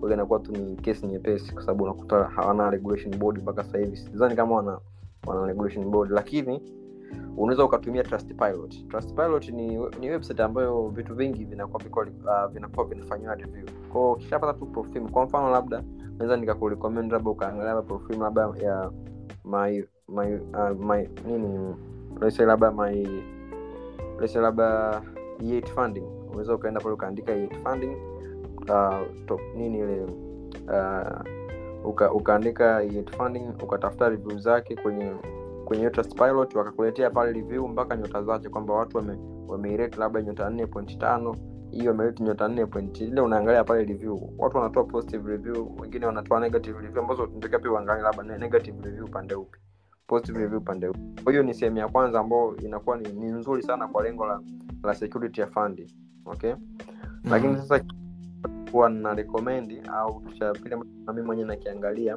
wale inakuwa tu ni case nyepesi kwa sababu unakuta hawana regulation board mpaka sasa hivi. Sidhani kama wana regulation board, lakini unaweza ukatumia Trustee Pilot. Trustee Pilot ni website ambayo vitu vingi vinakuwa vinafanywa review. Kwa hiyo ukishapata tu Profilm, kwa mfano labda naweza nikakurecommend labda ukaangalia Profilm labda ya my nini, let's say labda E8 Funding. Unaweza ukaenda pale ukaandika E8 Funding top nini ile ukaandika E8 Funding ukatafuta review zake kwenye Trust Pilot, wakakuletea pale review mpaka nyota zake kwamba watu wameirate labda nyota 4.5, hiyo wamerate nyota 4.0. Ile unaangalia pale review, watu wanatoa positive review, wengine wanatoa negative review, ambazo tunataka pia uangalie labda negative review pande upi, positive review pande upi. Kwa hiyo ni sehemu ya kwanza ambayo inakuwa ni nzuri sana kwa lengo la security ya fundi. Okay? Lakini sasa kwa na recommend au cha pili mimi mwenyewe nakiangalia.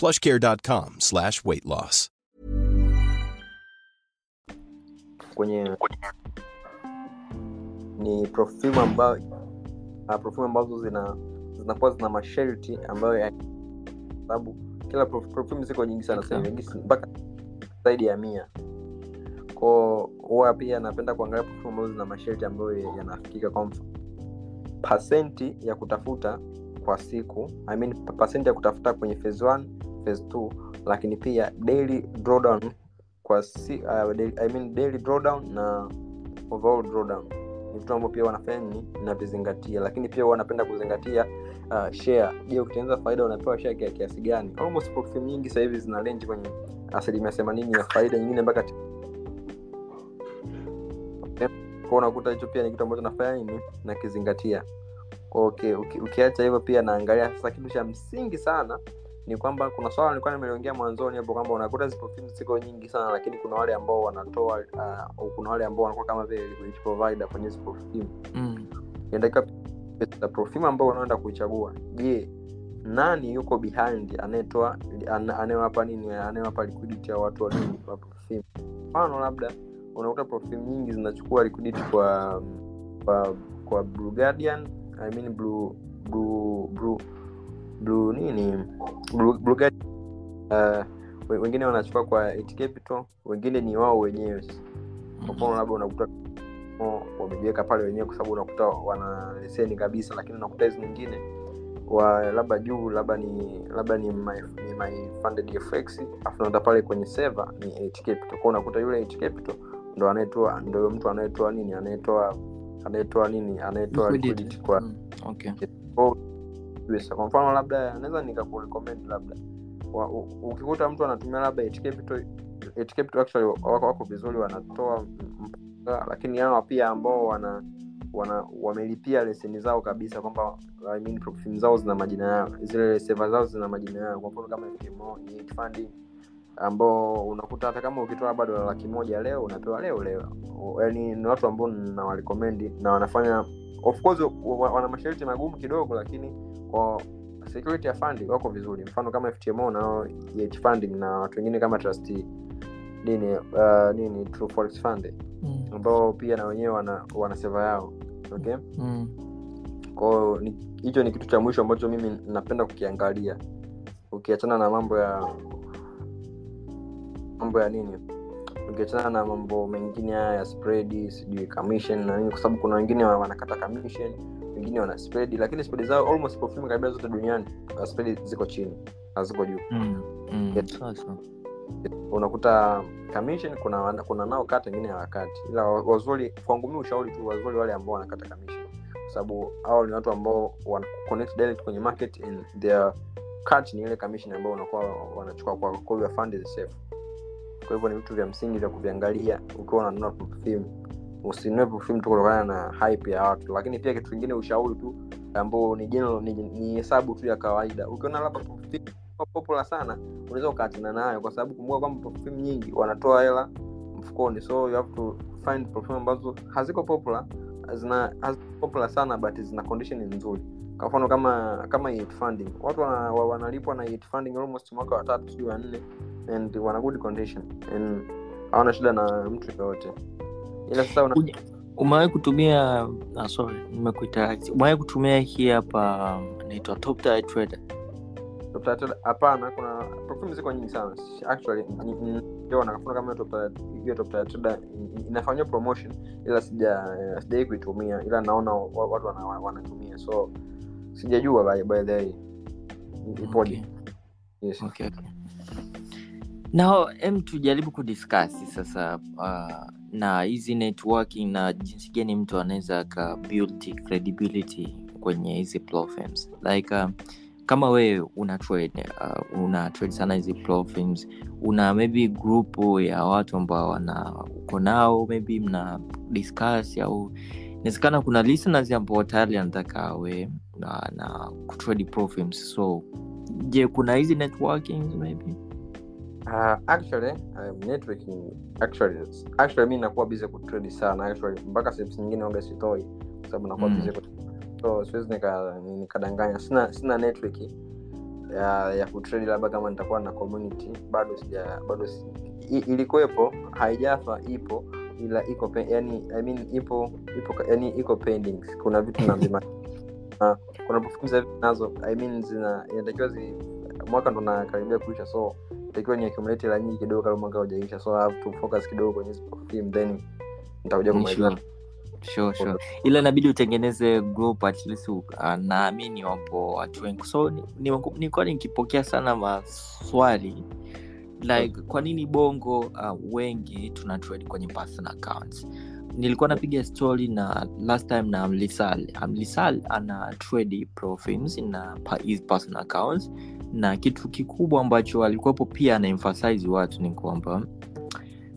PlushCare.com/weight-loss. Ni Profilm ambayo Profilm ambazo zinakuwa zina masharti ambayo sababu kila Profilm ziko nyingi sana sasa hivi mpaka zaidi ya 100. Kwa hiyo pia napenda kuangalia Profilm ambazo zina masharti ambayo yanafikika kwa mfano percent ya kutafuta kwa siku, percent ya kutafuta kwenye phase 1 phase 2, lakini pia daily drawdown kwa daily drawdown na overall drawdown ni vitu ambavyo pia wanafanya na vizingatia. Lakini pia wanapenda kuzingatia share. Je, ukitengeneza faida unapewa share ya kiasi gani? Almost Profilm nyingi sasa hivi zina range kwenye 80% ya faida, nyingine mpaka kwa unakuta hicho pia ni kitu ambacho nafanya nini na kizingatia. Okay, ukiacha hivyo pia naangalia sasa kitu cha msingi sana ni kwamba kuna swala nilikuwa nimeliongea mwanzoni hapo kwamba unakuta hizo Profilm ziko nyingi sana, lakini kuna wale ambao wanatoa kuna wale ambao wanakuwa kama vile liquidity provider kwenye hizo Profilm. Inataka pesa Profilm ambao unaenda kuchagua. Je, nani yuko behind anayetoa anayewapa nini anayewapa liquidity ya watu wa Profilm? Mfano labda unakuta Profilm nyingi zinachukua liquidity kwa kwa Blue Guardian, I mean Blue Guardian. Wengine wanachukua kwa It Capital, wengine ni wao wenyewe. Kwa mfano labda unakuta wamejiweka pale wenyewe kwa sababu unakuta wana leseni kabisa, lakini unakuta hizo nyingine wa labda juu labda ni my funded FX, afu unakuta pale kwenye server ni It Capital. Kwa unakuta yule It Capital ndo mtu anayetoa liquidity kwa okay. Kwa mfano labda naweza nikakurecommend labda ukikuta mtu anatumia labda It Capital actually wako vizuri, wanatoa lakini hao pia ambao wamelipia leseni zao kabisa, kwamba I mean profilms zao zina majina yao, zile server zao zina majina yao. Kwa mfano kama FTMO, E8 Funding, ambao unakuta hata kama ukitoa bado $100 leo unapewa leo. Yaani ni watu ambao nawarecommend na wanafanya, of course wana masharti magumu kidogo, lakini kwa security ya funding wako vizuri. Mfano kama FTMO na E8 Funding na watu wengine kama Trustee True Forex Funding ambao pia na wenyewe wana server yao. Okay? Kwa hiyo ni kitu cha mwisho ambacho mimi napenda kukiangalia. Ukiachana na ukiachana na mambo mengine ya spread, sijui commission na nini, kwa sababu kuna wengine wanakata commission, wengine wana spread, lakini spread zao almost kwa film kabisa zote duniani spread ziko chini, haziko juu. Sasa unakuta commission kuna nao kata wengine hawakati, ila wazuri kwangu mimi ushauri tu wazuri wale ambao wanakata commission, kwa sababu hao ni watu ambao wana connect direct kwenye market and their cut ni ile commission ambayo unakuwa wanachukua kwa hiyo fund is safe. Kwa hivyo ni vitu vya msingi vya kuviangalia ukiwa unanunua profilm. Usinunue profilm tu kutokana na hype ya watu, lakini pia kitu kingine ushauri tu ambao ni general, ni hesabu tu ya kawaida. Ukiona labda profilm popular sana unaweza ukaachana nayo, kwa sababu kumbuka kwamba profilm nyingi wanatoa hela mfukoni, so you have to find profilm ambazo haziko popular, haziko popular sana but zina condition nzuri. Kwa mfano kama E8 Funding, watu wanalipwa na E8 Funding almost mwaka wa 3 hadi wa 4 and wana good condition and hawana shida na mtu yote. Ila sasa umewahi kutumia umewahi kutumia hii hapa inaitwa Top Tier Trader? Top Tier Trader hapana, kuna profilms ziko nyingi sana actually, ndio nakafuna kama Top Tier Trader inafanywa promotion, ila sija kuitumia, ila naona watu wanatumia, so sijajua by the way ipodi. Okay. Yes. Okay. Now tujaribu kudiscuss sasa na hizi networking na jinsi gani mtu anaweza ka build credibility kwenye hizi platforms like kama wewe una trade sana hizi platforms, una maybe group ya watu ambao uko nao, maybe mna discuss au nisikana kuna listeners ambao tayari wanataka awe na kutrade platforms, so je kuna hizi networking maybe networking actually mimi nakuwa busy kutrade sana actually, mpaka steps nyingine naomba sitoi kwa sababu nakuwa busy so siwezi nikadanganya. Sina network ya kutrade, labda kama nitakuwa na community bado ilikuwepo, haijafa, ipo, ila iko yani I mean ipo yani iko pending. Kuna vitu namzima kuna kufukuza nazo I mean inatakiwa mwaka ndo nakaribia kuisha, so nitakiwa ni accumulate la nyingi kidogo kama mwaka hujaisha, so I have to focus kidogo kwenye team then nitakuja kumaliza. Sure. Ila inabidi utengeneze group at least, naamini wapo watu wengi. So nilikuwa nikipokea sana maswali like kwa nini Bongo wengi tuna trade kwenye personal accounts. Nilikuwa napiga story na last time na Amlisal ana trade profilms na his personal accounts, na kitu kikubwa ambacho alikuwapo pia ana emphasize watu ni kwamba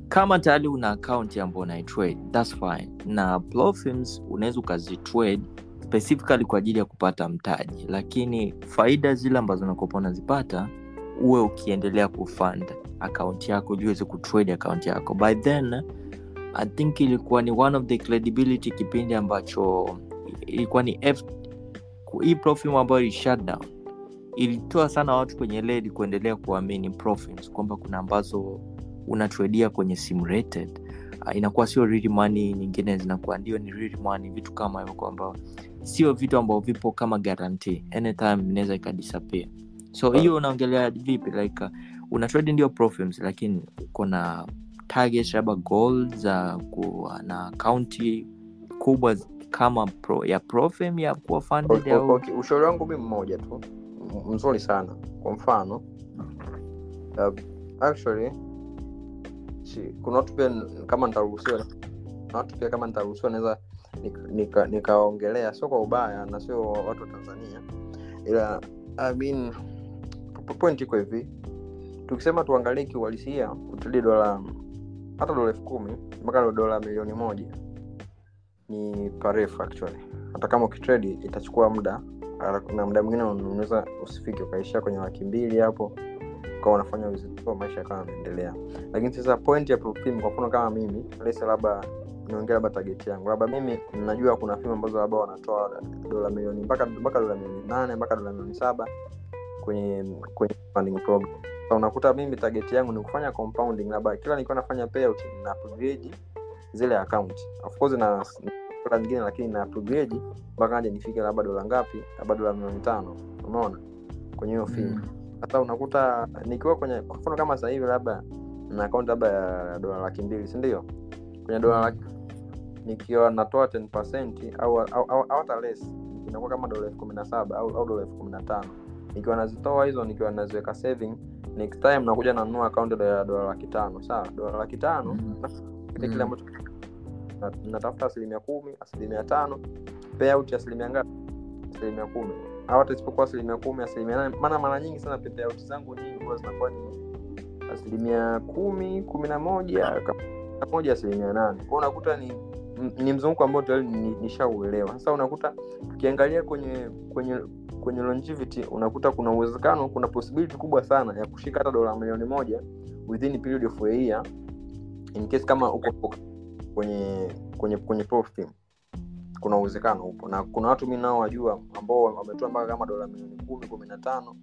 kama tayari una account ambayo una trade that's fine, na platforms unaweza kuzitrade specifically kwa ajili ya kupata mtaji, lakini faida zile ambazo unakopa unazipata uwe ukiendelea kufund account yako uweze kutrade account yako. By then I think ilikuwa ni one of the credibility kipindi ambacho ilikuwa ni hii profilm ambayo ni shutdown ilitoa sana watu kwenye ledi kuendelea kuamini profilms kwamba kuna ambazo unatradia kwenye simulated inakuwa sio real money, nyingine zinakuwa ndio ni real money, vitu kama hivyo, kwamba sio vitu ambao vipo kama guarantee, anytime inaweza ikadisappear. So hiyo unaongelea vipi, like una trade ndio profilms, lakini uko na targets labda goals za na county kubwa kama ya profilm ya kuwa funded au okay. Ushauri wangu mimi mmoja tu mzuri sana, kwa mfano actually kuna tupia kama nitaruhusiwa, naweza nikaongelea sio kwa ubaya na sio watu wa Tanzania, ila I mean point iko hivi, tukisema tuangalie kiuhalisia kutrade dola, hata dola 10,000 mpaka dola milioni moja ni parefu actually, hata kama ukitrade itachukua muda, na muda mwingine unaweza usifike ukaisha kwenye 200,000 hapo, kwa unafanya visit kwa maisha kama yanaendelea. Lakini sasa point ya profilm, kwa mfano kama mimi lesa labda niongea labda target yangu, labda mimi najua kuna firm ambazo labda wanatoa dola milioni mpaka dola milioni 8 mpaka dola milioni 7 kwenye funding program. So unakuta mimi target yangu ni kufanya compounding, labda kila nilikuwa nafanya payout na upgrade zile account, of course na kwa nyingine, lakini na upgrade mpaka nje nifike labda dola ngapi, labda dola milioni 5, unaona, kwenye hiyo firm. Hata unakuta nikiwa kwenye, kwa mfano kama sasa hivi labda na account labda ya dola 200,000, si ndio? Kwenye dola laki nikiwa natoa 10% au hata less, inakuwa kama dola 17,000 au dola 15,000. Nikiwa nazitoa hizo, nikiwa naziweka saving, next time nakuja na nunua account ya dola 500,000, sawa? Dola 500,000 kile ambacho natafuta 10%, 5% payout ya 10% hata isipokuwa 10%, 8%. Maana mara nyingi sana payout zangu nyingi huwa zinakuwa ni 10%, 11%, 1.8%. Kwa unakuta ni mzunguko ambao tayari nishauelewa. Sasa unakuta ukiangalia kwenye longevity, unakuta kuna uwezekano, kuna possibility kubwa sana ya kushika hata dola milioni 1 within period of a year, in case kama uko kwenye profit. Kuna uwezekano upo, na kuna watu mimi nao wajua ambao wametoa mpaka kama dola milioni 10, 15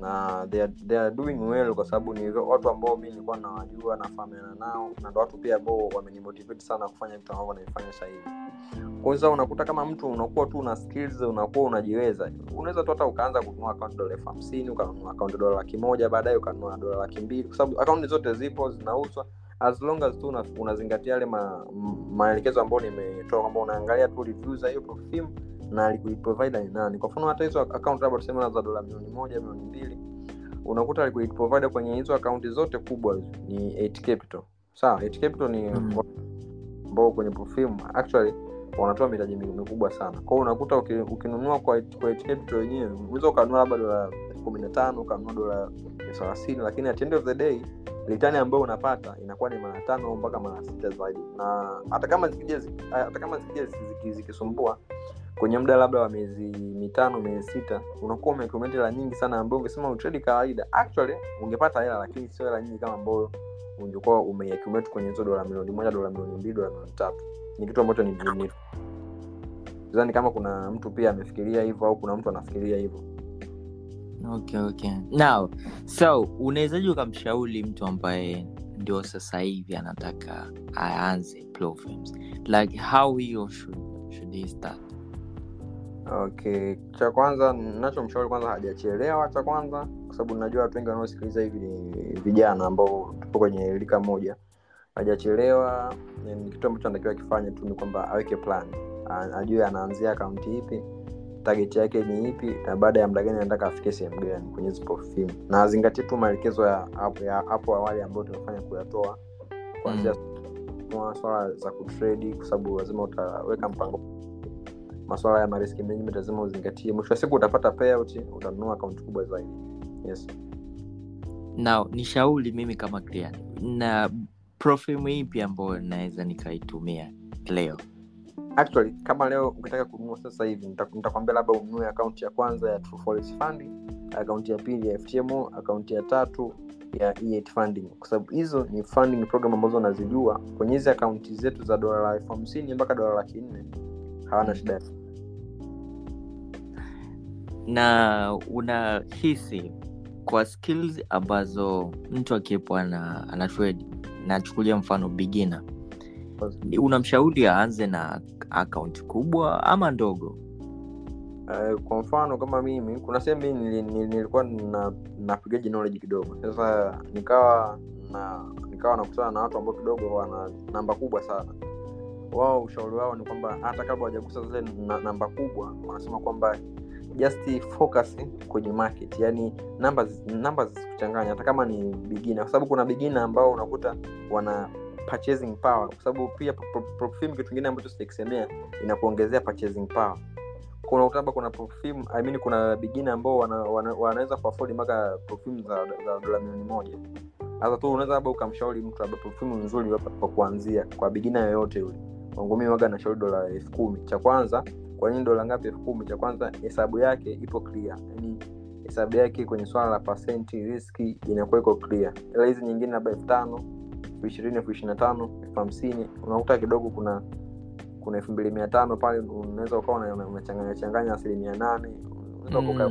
na they are doing well, kwa sababu ni watu ambao mimi nilikuwa nawajua na familia nao, na watu pia ambao wamenimotivate sana kufanya vitu ambavyo naifanya sasa hivi. Kwa hiyo unakuta kama mtu unakuwa tu una skills, unakuwa unajiweza, unaweza tu hata ukaanza kununua account dola 50,000, ukanunua account dola 100,000, baadaye ukanunua dola 200,000, kwa sababu account zote zipo zinauzwa, as long as tu unazingatia yale maelekezo ambayo nimetoa, kwamba unaangalia tu reviews za hiyo profilm na alikuiprovider ni nani. Kwa mfano hata hizo account labda tuseme za dola milioni 1, milioni 2, unakuta alikuiprovider kwenye hizo account zote kubwa ni 8 Capital. Sawa, 8 Capital ni ambao kwenye profilm actually wanatoa mitaji mikubwa sana. Kwa hiyo unakuta ukinunua kwa 8 Capital wenyewe, unaweza ukanunua labda dola 15, ukanunua dola 30, lakini at the end of the day return ambayo unapata inakuwa ni mara 5 mpaka mara 6 zaidi. Na hata kama zikija zikisumbua kwenye muda labda wa miezi 5, miezi 6, unakuwa umeaccumulate hela nyingi sana ambayo ungesema utrade kawaida actually ungepata hela, lakini sio hela nyingi kama ambayo ungekuwa umeaccumulate kwenye hizo dola milioni 1, dola milioni 2, dola milioni 3. Ni kitu ambacho ni muhimu. Sidhani kama kuna mtu pia amefikiria hivyo au kuna mtu anafikiria hivyo. Okay. Now, so unawezaje kumshauri mtu ambaye ndio sasa hivi anataka aanze profilms, like how he or should he start? Okay, cha kwanza ninachomshauri kwanza hajachelewa, cha kwanza kwa sababu ninajua watu wengi wanaosikiliza hivi ni vijana ambao tupo kwenye rika moja. Hajachelewa, ni kitu ambacho anatakiwa kifanye tu ni kwamba aweke plan, ajue anaanzia account ipi, target yake ni ipi, na baada ya muda gani anataka afike sehemu gani kwenye profilm, na azingatie tu maelekezo ya hapo awali ambayo tunafanya kuyatoa kuanzia masuala za kutrade, kwa sababu lazima utaweka mpango, masuala ya risk management lazima uzingatie, mwisho wa siku utapata payout, utanunua account kubwa zaidi. Yes. Now nishauri mimi kama Kryan, na profilm ipi ambayo naweza nikaitumia leo? Actually kama leo ukitaka kununua sasa hivi, nitakwambia labda ununue account ya kwanza ya True Forex Funding, account ya pili ya FTMO, account ya tatu ya E8 Funding, kwa sababu hizo ni funding program ambazo nazijua. Kwenye hizo account zetu za dola 50,000 mpaka dola 400,000 hawana shida. Na unahisi kwa skills ambazo mtu akipo ana trade, na chukulia mfano beginner, Unamshauri aanze na account kubwa ama ndogo? Kwa mfano kama mimi, kuna sehemu nilikuwa napiga knowledge kidogo. Sasa nikawa nakutana na watu ambao kidogo wana namba kubwa sana. Wao ushauri wao ni kwamba hata kabla hawajagusa zile namba kubwa, wanasema kwamba just focus kwenye market. Yaani namba zisichanganya hata kama ni beginner, kwa sababu kuna beginner ambao unakuta wana purchasing power, kwa sababu pia Profilm kitu kingine ambacho sitakisemea inakuongezea purchasing power. Kuna utaba kuna Profilm, I mean kuna beginner ambao wanaweza kuafford mpaka Profilm za $1,000,000. Hata tu unaweza labda ukamshauri mtu labda Profilm nzuri hapa kwa kuanzia kwa beginner yoyote yule. Kwangu mimi waga nashauri $10,000 cha kwanza. Kwa nini dola ngapi $10,000 cha kwanza? Hesabu yake ipo clear. Yaani hesabu yake kwenye swala la percent risk inakuwa iko clear. Ila hizi nyingine labda 5,000, 20,000, 25,000, 50,000 unakuta kidogo kuna 2,500 pale unaweza ukaona unachanganya 8% unaweza ukakaa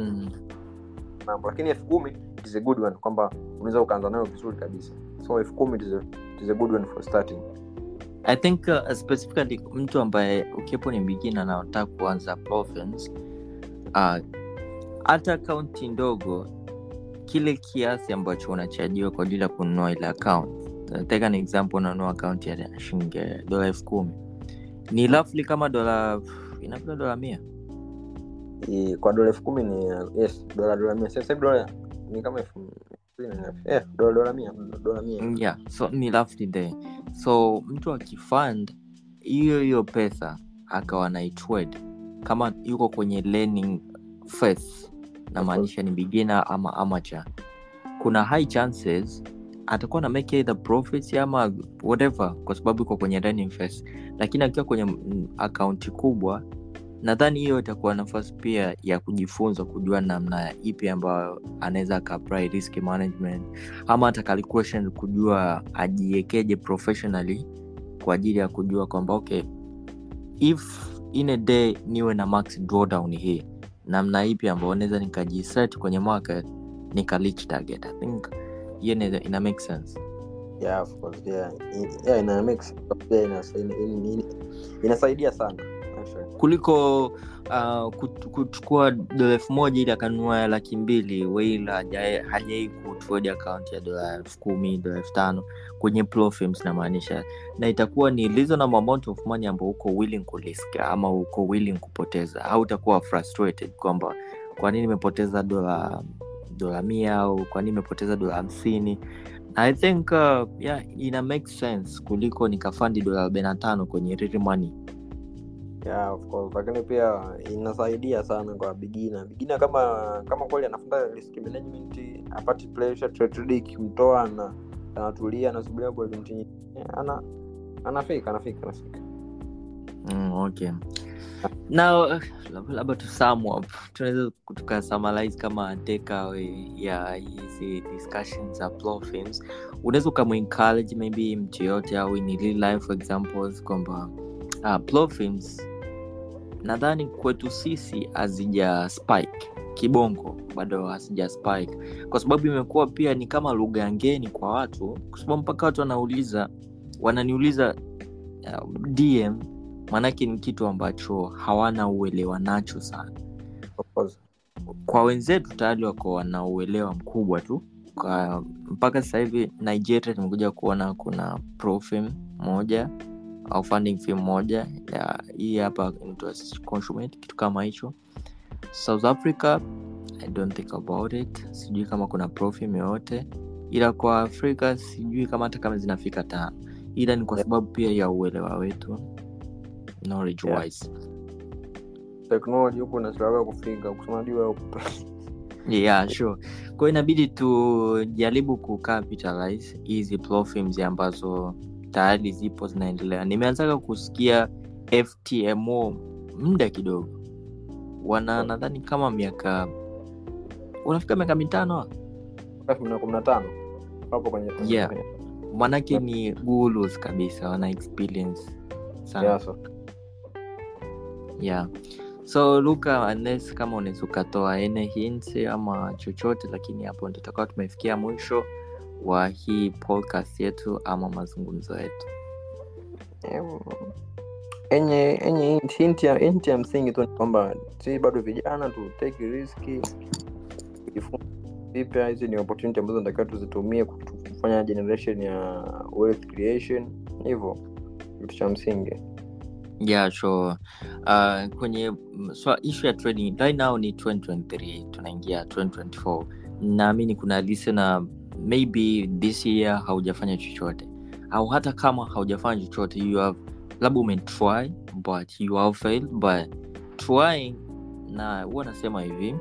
mambo, lakini 10,000 it is a good one kwamba unaweza ukaanza nayo vizuri kabisa. So 10,000 it is a good one for starting. I think specifically mtu ambaye ukipo ni beginner na unataka kuanza Profilms, hata account ndogo kile kiasi ambacho unachajiwa kwa ajili ya kununua ile account. Take an example na no account ya shilingi $10,000. Ni roughly kama inakuwa $100. Kwa $10,000 ni yes $100. Sasa $100 ni kama 2000 $100. Yeah, so ni roughly there. So mtu akifund hiyo pesa akawa na trade kama yuko kwenye learning phase, na maanisha ni beginner ama amateur, kuna high chances atakuwa na make either profits ama whatever kwa sababu iko kwenye learning phase. Lakini akiwa kwenye account kubwa, nadhani hiyo itakuwa nafasi pia ya kujifunza kujua namna ipi ambayo anaweza ka-apply risk management ama hata calculation, kujua ajiwekeje professionally kwa ajili ya kujua kwamba okay, if in a day niwe na max drawdown hii, namna ipi ambayo naweza nikajiset kwenye market nika-reach target. I think ina make sense. Yeah, of course. Yeah, ina make sense. Inasaidia sana kuliko kuchukua $1,000 ili akanunua $200,000 wala hajai kutrade account ya $10,000, $5,000 kwenye Profilms, na maanisha na itakuwa ni reasonable amount of money ambayo uko willing kuliska ama uko willing kupoteza. Hautakuwa frustrated kwamba kwa nini nimepoteza $100 au kwa nini nimepoteza $50. I think ina make sense kuliko nikafandi $45 kwenye real money. Yeah, of course. Lakini pia inasaidia sana kwa beginner. Beginner kama kweli anafunda risk management, apati pressure trade kimtoa na anatulia na subira kwa mtinyi. Anafika. Okay. Now labda to sum up, tunaweza tukasummarize kama take away ya hizi discussions za Profilms. Unaweza kama encourage maybe mtu yote au in real life examples kwamba Profilms nadhani kwetu sisi hazija spike kibongo, bado hazija spike kwa sababu imekuwa pia ni kama lugha ngeni kwa watu, kwa sababu mpaka watu wananiuliza DM, manake ni kitu ambacho hawana uelewa nacho sana. Kwa wenzetu tayari wako wana uelewa mkubwa tu. Kwa mpaka sasa hivi Nigeria tumekuja kuona kuna Profilm moja au funding firm moja ya hii hapa interest consumer kitu kama hicho. South Africa I don't think about it, sijui kama kuna Profilm yote, ila kwa Afrika sijui kama hata kama zinafika 5, ila ni kwa sababu pia ya uelewa wetu knowledge wise. Technology huko na sababu kufika kusema ndio huko. Yeah, sure. Kwa inabidi tujaribu ku-capitalize hizi Profilms ambazo tayari zipo zinaendelea. Nimeanza kusikia FTMO muda kidogo. Nadhani kama miaka unafika miaka 5 au 15 hapo kwenye. Yeah. Manake ni gurus kabisa, wana experience sana. Yeah, so. Yeah. So Luka, unless kama unaweza kutoa ene hints ama chochote, lakini hapo ndio tutakuwa tumefikia mwisho wa hii podcast yetu ama mazungumzo yetu. enye inti ya msingi tu ni kwamba si bado vijana tu take risk, kujifunza vipi. Hizi ni opportunity ambazo nataka tuzitumie kufanya generation ya wealth creation, hivyo kitu cha msingi. Yeah, sure. Kwenye so issue ya trading right now ni 2023, tunaingia 2024. Naamini kuna listener maybe this year haujafanya chochote, au hata kama haujafanya chochote you have labda umetry but you have failed. But trying, na huwa nasema hivi,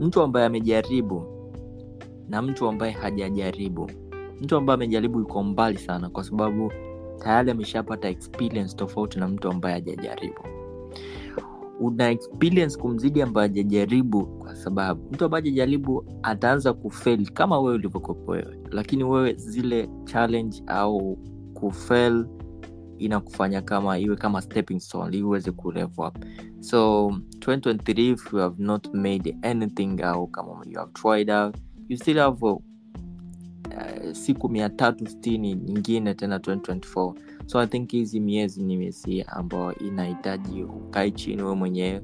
mtu ambaye amejaribu na mtu ambaye hajajaribu, mtu ambaye amejaribu yuko mbali sana, kwa sababu tayari ameshapata experience tofauti na mtu ambaye hajajaribu. Una experience kumzidi ambaye hajajaribu, kwa sababu mtu ambaye hajajaribu ataanza kufail kama wewe ulivyokuwa wewe, lakini wewe zile challenge au kufail inakufanya kama iwe kama stepping stone ili uweze ku level up. So 2023, if you have not made anything au kama you have tried out, you still have siku 360 nyingine tena 2024. So I think hizi miezi ni miezi ambayo inahitaji ukae chini wewe mwenyewe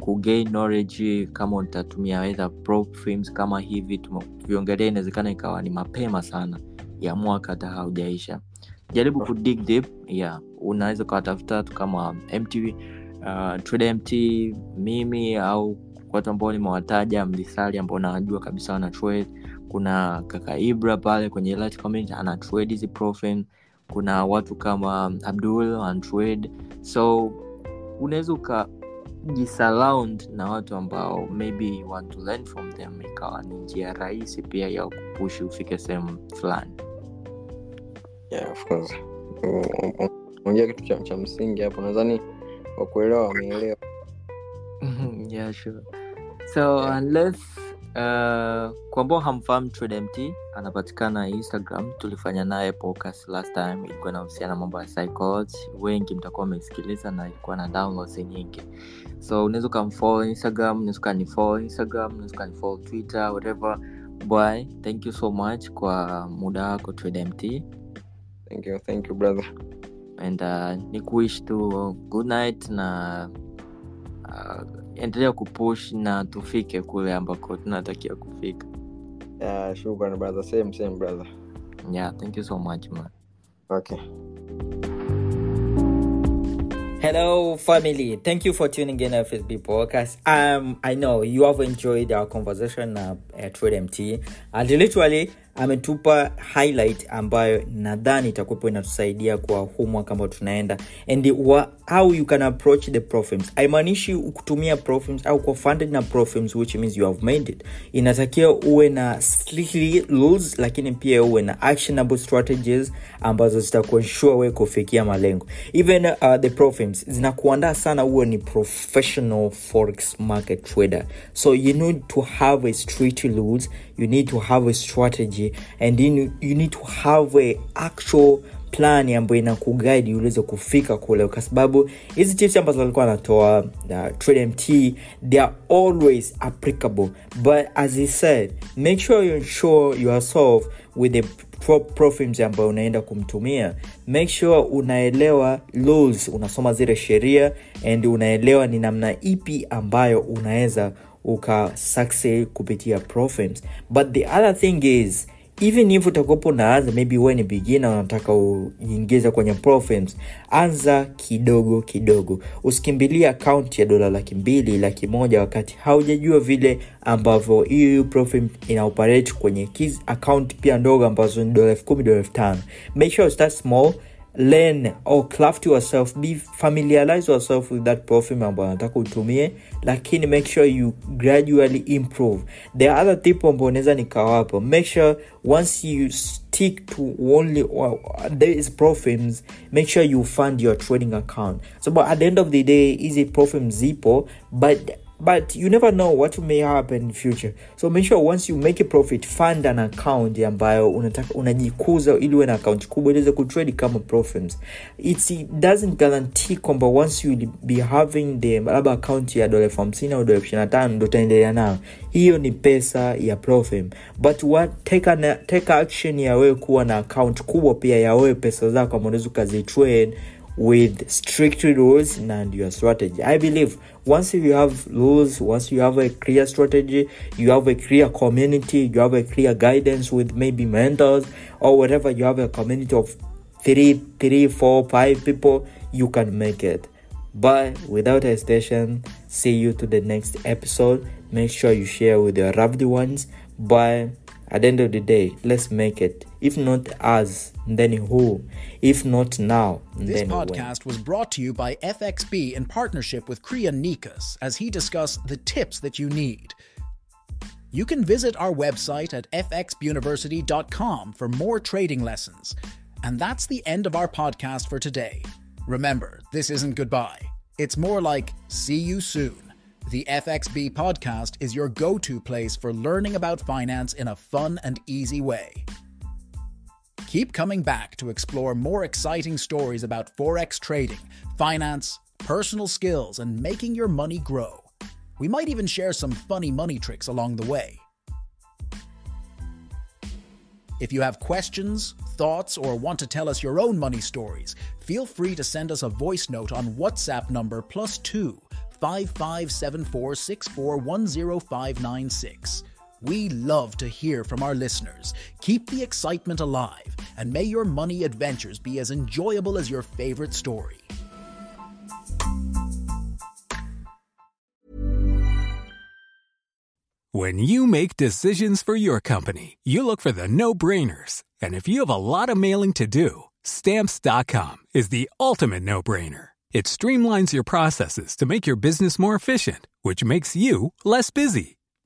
ku gain knowledge. Kama utatumia whether Profilms kama hivi tumeviongelea, inawezekana ikawa ni mapema sana ya mwaka hata haujaisha. Jaribu ku dig deep. Yeah, unaweza kutafuta tu kama MTV, TraderMT, mimi au watu ambao nimewataja mlisali ambao najua kabisa wana trade. Kuna kaka Ibra pale kwenye live comment ana trade hizi Profilms. Kuna watu kama Abdul ana trade. So unaweza kujisurround na watu ambao maybe you want to learn from them, ikawa ni njia rahisi pia ya kupush ufike sehemu fulani. Yeah, of course. Ongea kitu cha msingi hapo, nadhani kwa kuelewa wameelewa. Yeah, sure. So yeah, unless kwa ambao hamfahamu TraderMT, anapatikana Instagram. Tulifanya naye podcast last time, ilikuwa inahusiana mambo ya psychology. Wengi mtakuwa mmesikiliza na ilikuwa na downloads nyingi. So unaweza kumfollow Instagram, unaweza kunifollow Instagram, unaweza kunifollow Twitter, whatever. Bye. Thank you so much kwa muda wako TraderMT. Thank you brother, and nikuwish to good night na endelea kupush na tufike kule ambako tunatakiwa kufika. Yeah, shukrani brother. Same brother. Yeah, thank you so much man. Okay. Hello family, thank you for tuning in to FXB Podcast. I know you have enjoyed our conversation at TraderMT, and literally ametupa highlight ambayo nadhani itakuwa inatusaidia kwa homework kama tunaenda, and how you can approach the Profilms. Haimaanishi ukutumia Profilms au kwa funded na Profilms which means you have made it. Inatakiwa uwe na strictly rules, lakini pia uwe na actionable strategies ambazo zitakuensure wewe kufikia malengo. Even the Profilms zinakuandaa sana uwe ni professional forex market trader. So you need to have a strict rules, you need to have a strategy, and then you need to have a actual plan ambayo inakuguide uweze kufika kule, kwa sababu hizi tips ambazo walikuwa wanatoa TraderMT, they are always applicable. But as he said, make sure you ensure yourself with the Profilms ambayo unaenda kumtumia. Make sure unaelewa laws, unasoma zile sheria, and unaelewa ni namna ipi ambayo unaweza uka succeed kupitia Profilms. But the other thing is, even if utakopo naanza, maybe wewe ni beginner unataka uingize kwenye Profilms, anza kidogo kidogo. Usikimbilie account ya $200,000, $100,000 wakati haujajua vile ambavyo hiyo Profilm ina operate kwenye kids account pia ndogo ambazo ni $10,000, $5,000. Make sure you start small. Learn or craft yourself, be familiarize yourself with that Profilm ambayo unataka utumie, lakini make sure you gradually improve. The other tip ambayo naweza nikawapa, make sure once you stick to only there is Profilms, make sure you fund your trading account. So but at the end of the day, is a Profilm zipo, but But you never know what may happen in future. So make sure once you make a profit, fund an account ambayo unataka unajikuza ili uwe na account kubwa iweze kutrade kama Profilms. It doesn't guarantee kwamba once you be having the labda account ya $50 au $25 ndio utaendelea nayo. Hiyo ni pesa ya Profilm. But what take action ya wewe kuwa na account kubwa pia ya wewe pesa zako unaweza ukazitrade with strict rules and your strategy. I believe once you have rules, once you have a clear strategy, you have a clear community, you have a clear guidance with maybe mentors or whatever, you have a community of 3, 4, 5 people, you can make it. But without hesitation, see you to the next episode. Make sure you share with your loved ones. But at the end of the day, let's make it. If not us, then who? If not now, then when? This podcast was brought to you by FXB in partnership with Kryan Nikas as he discussed the tips that you need. You can visit our website at fxbuniversity.com for more trading lessons. And that's the end of our podcast for today. Remember, this isn't goodbye. It's more like see you soon. The FXB podcast is your go-to place for learning about finance in a fun and easy way. Keep coming back to explore more exciting stories about forex trading, finance, personal skills, and making your money grow. We might even share some funny money tricks along the way. If you have questions, thoughts, or want to tell us your own money stories, feel free to send us a voice note on WhatsApp number +2 557464105996. We love to hear from our listeners. Keep the excitement alive, and may your money adventures be as enjoyable as your favorite story. When you make decisions for your company, you look for the no-brainers. And if you have a lot of mailing to do, Stamps.com is the ultimate no-brainer. It streamlines your processes to make your business more efficient, which makes you less busy.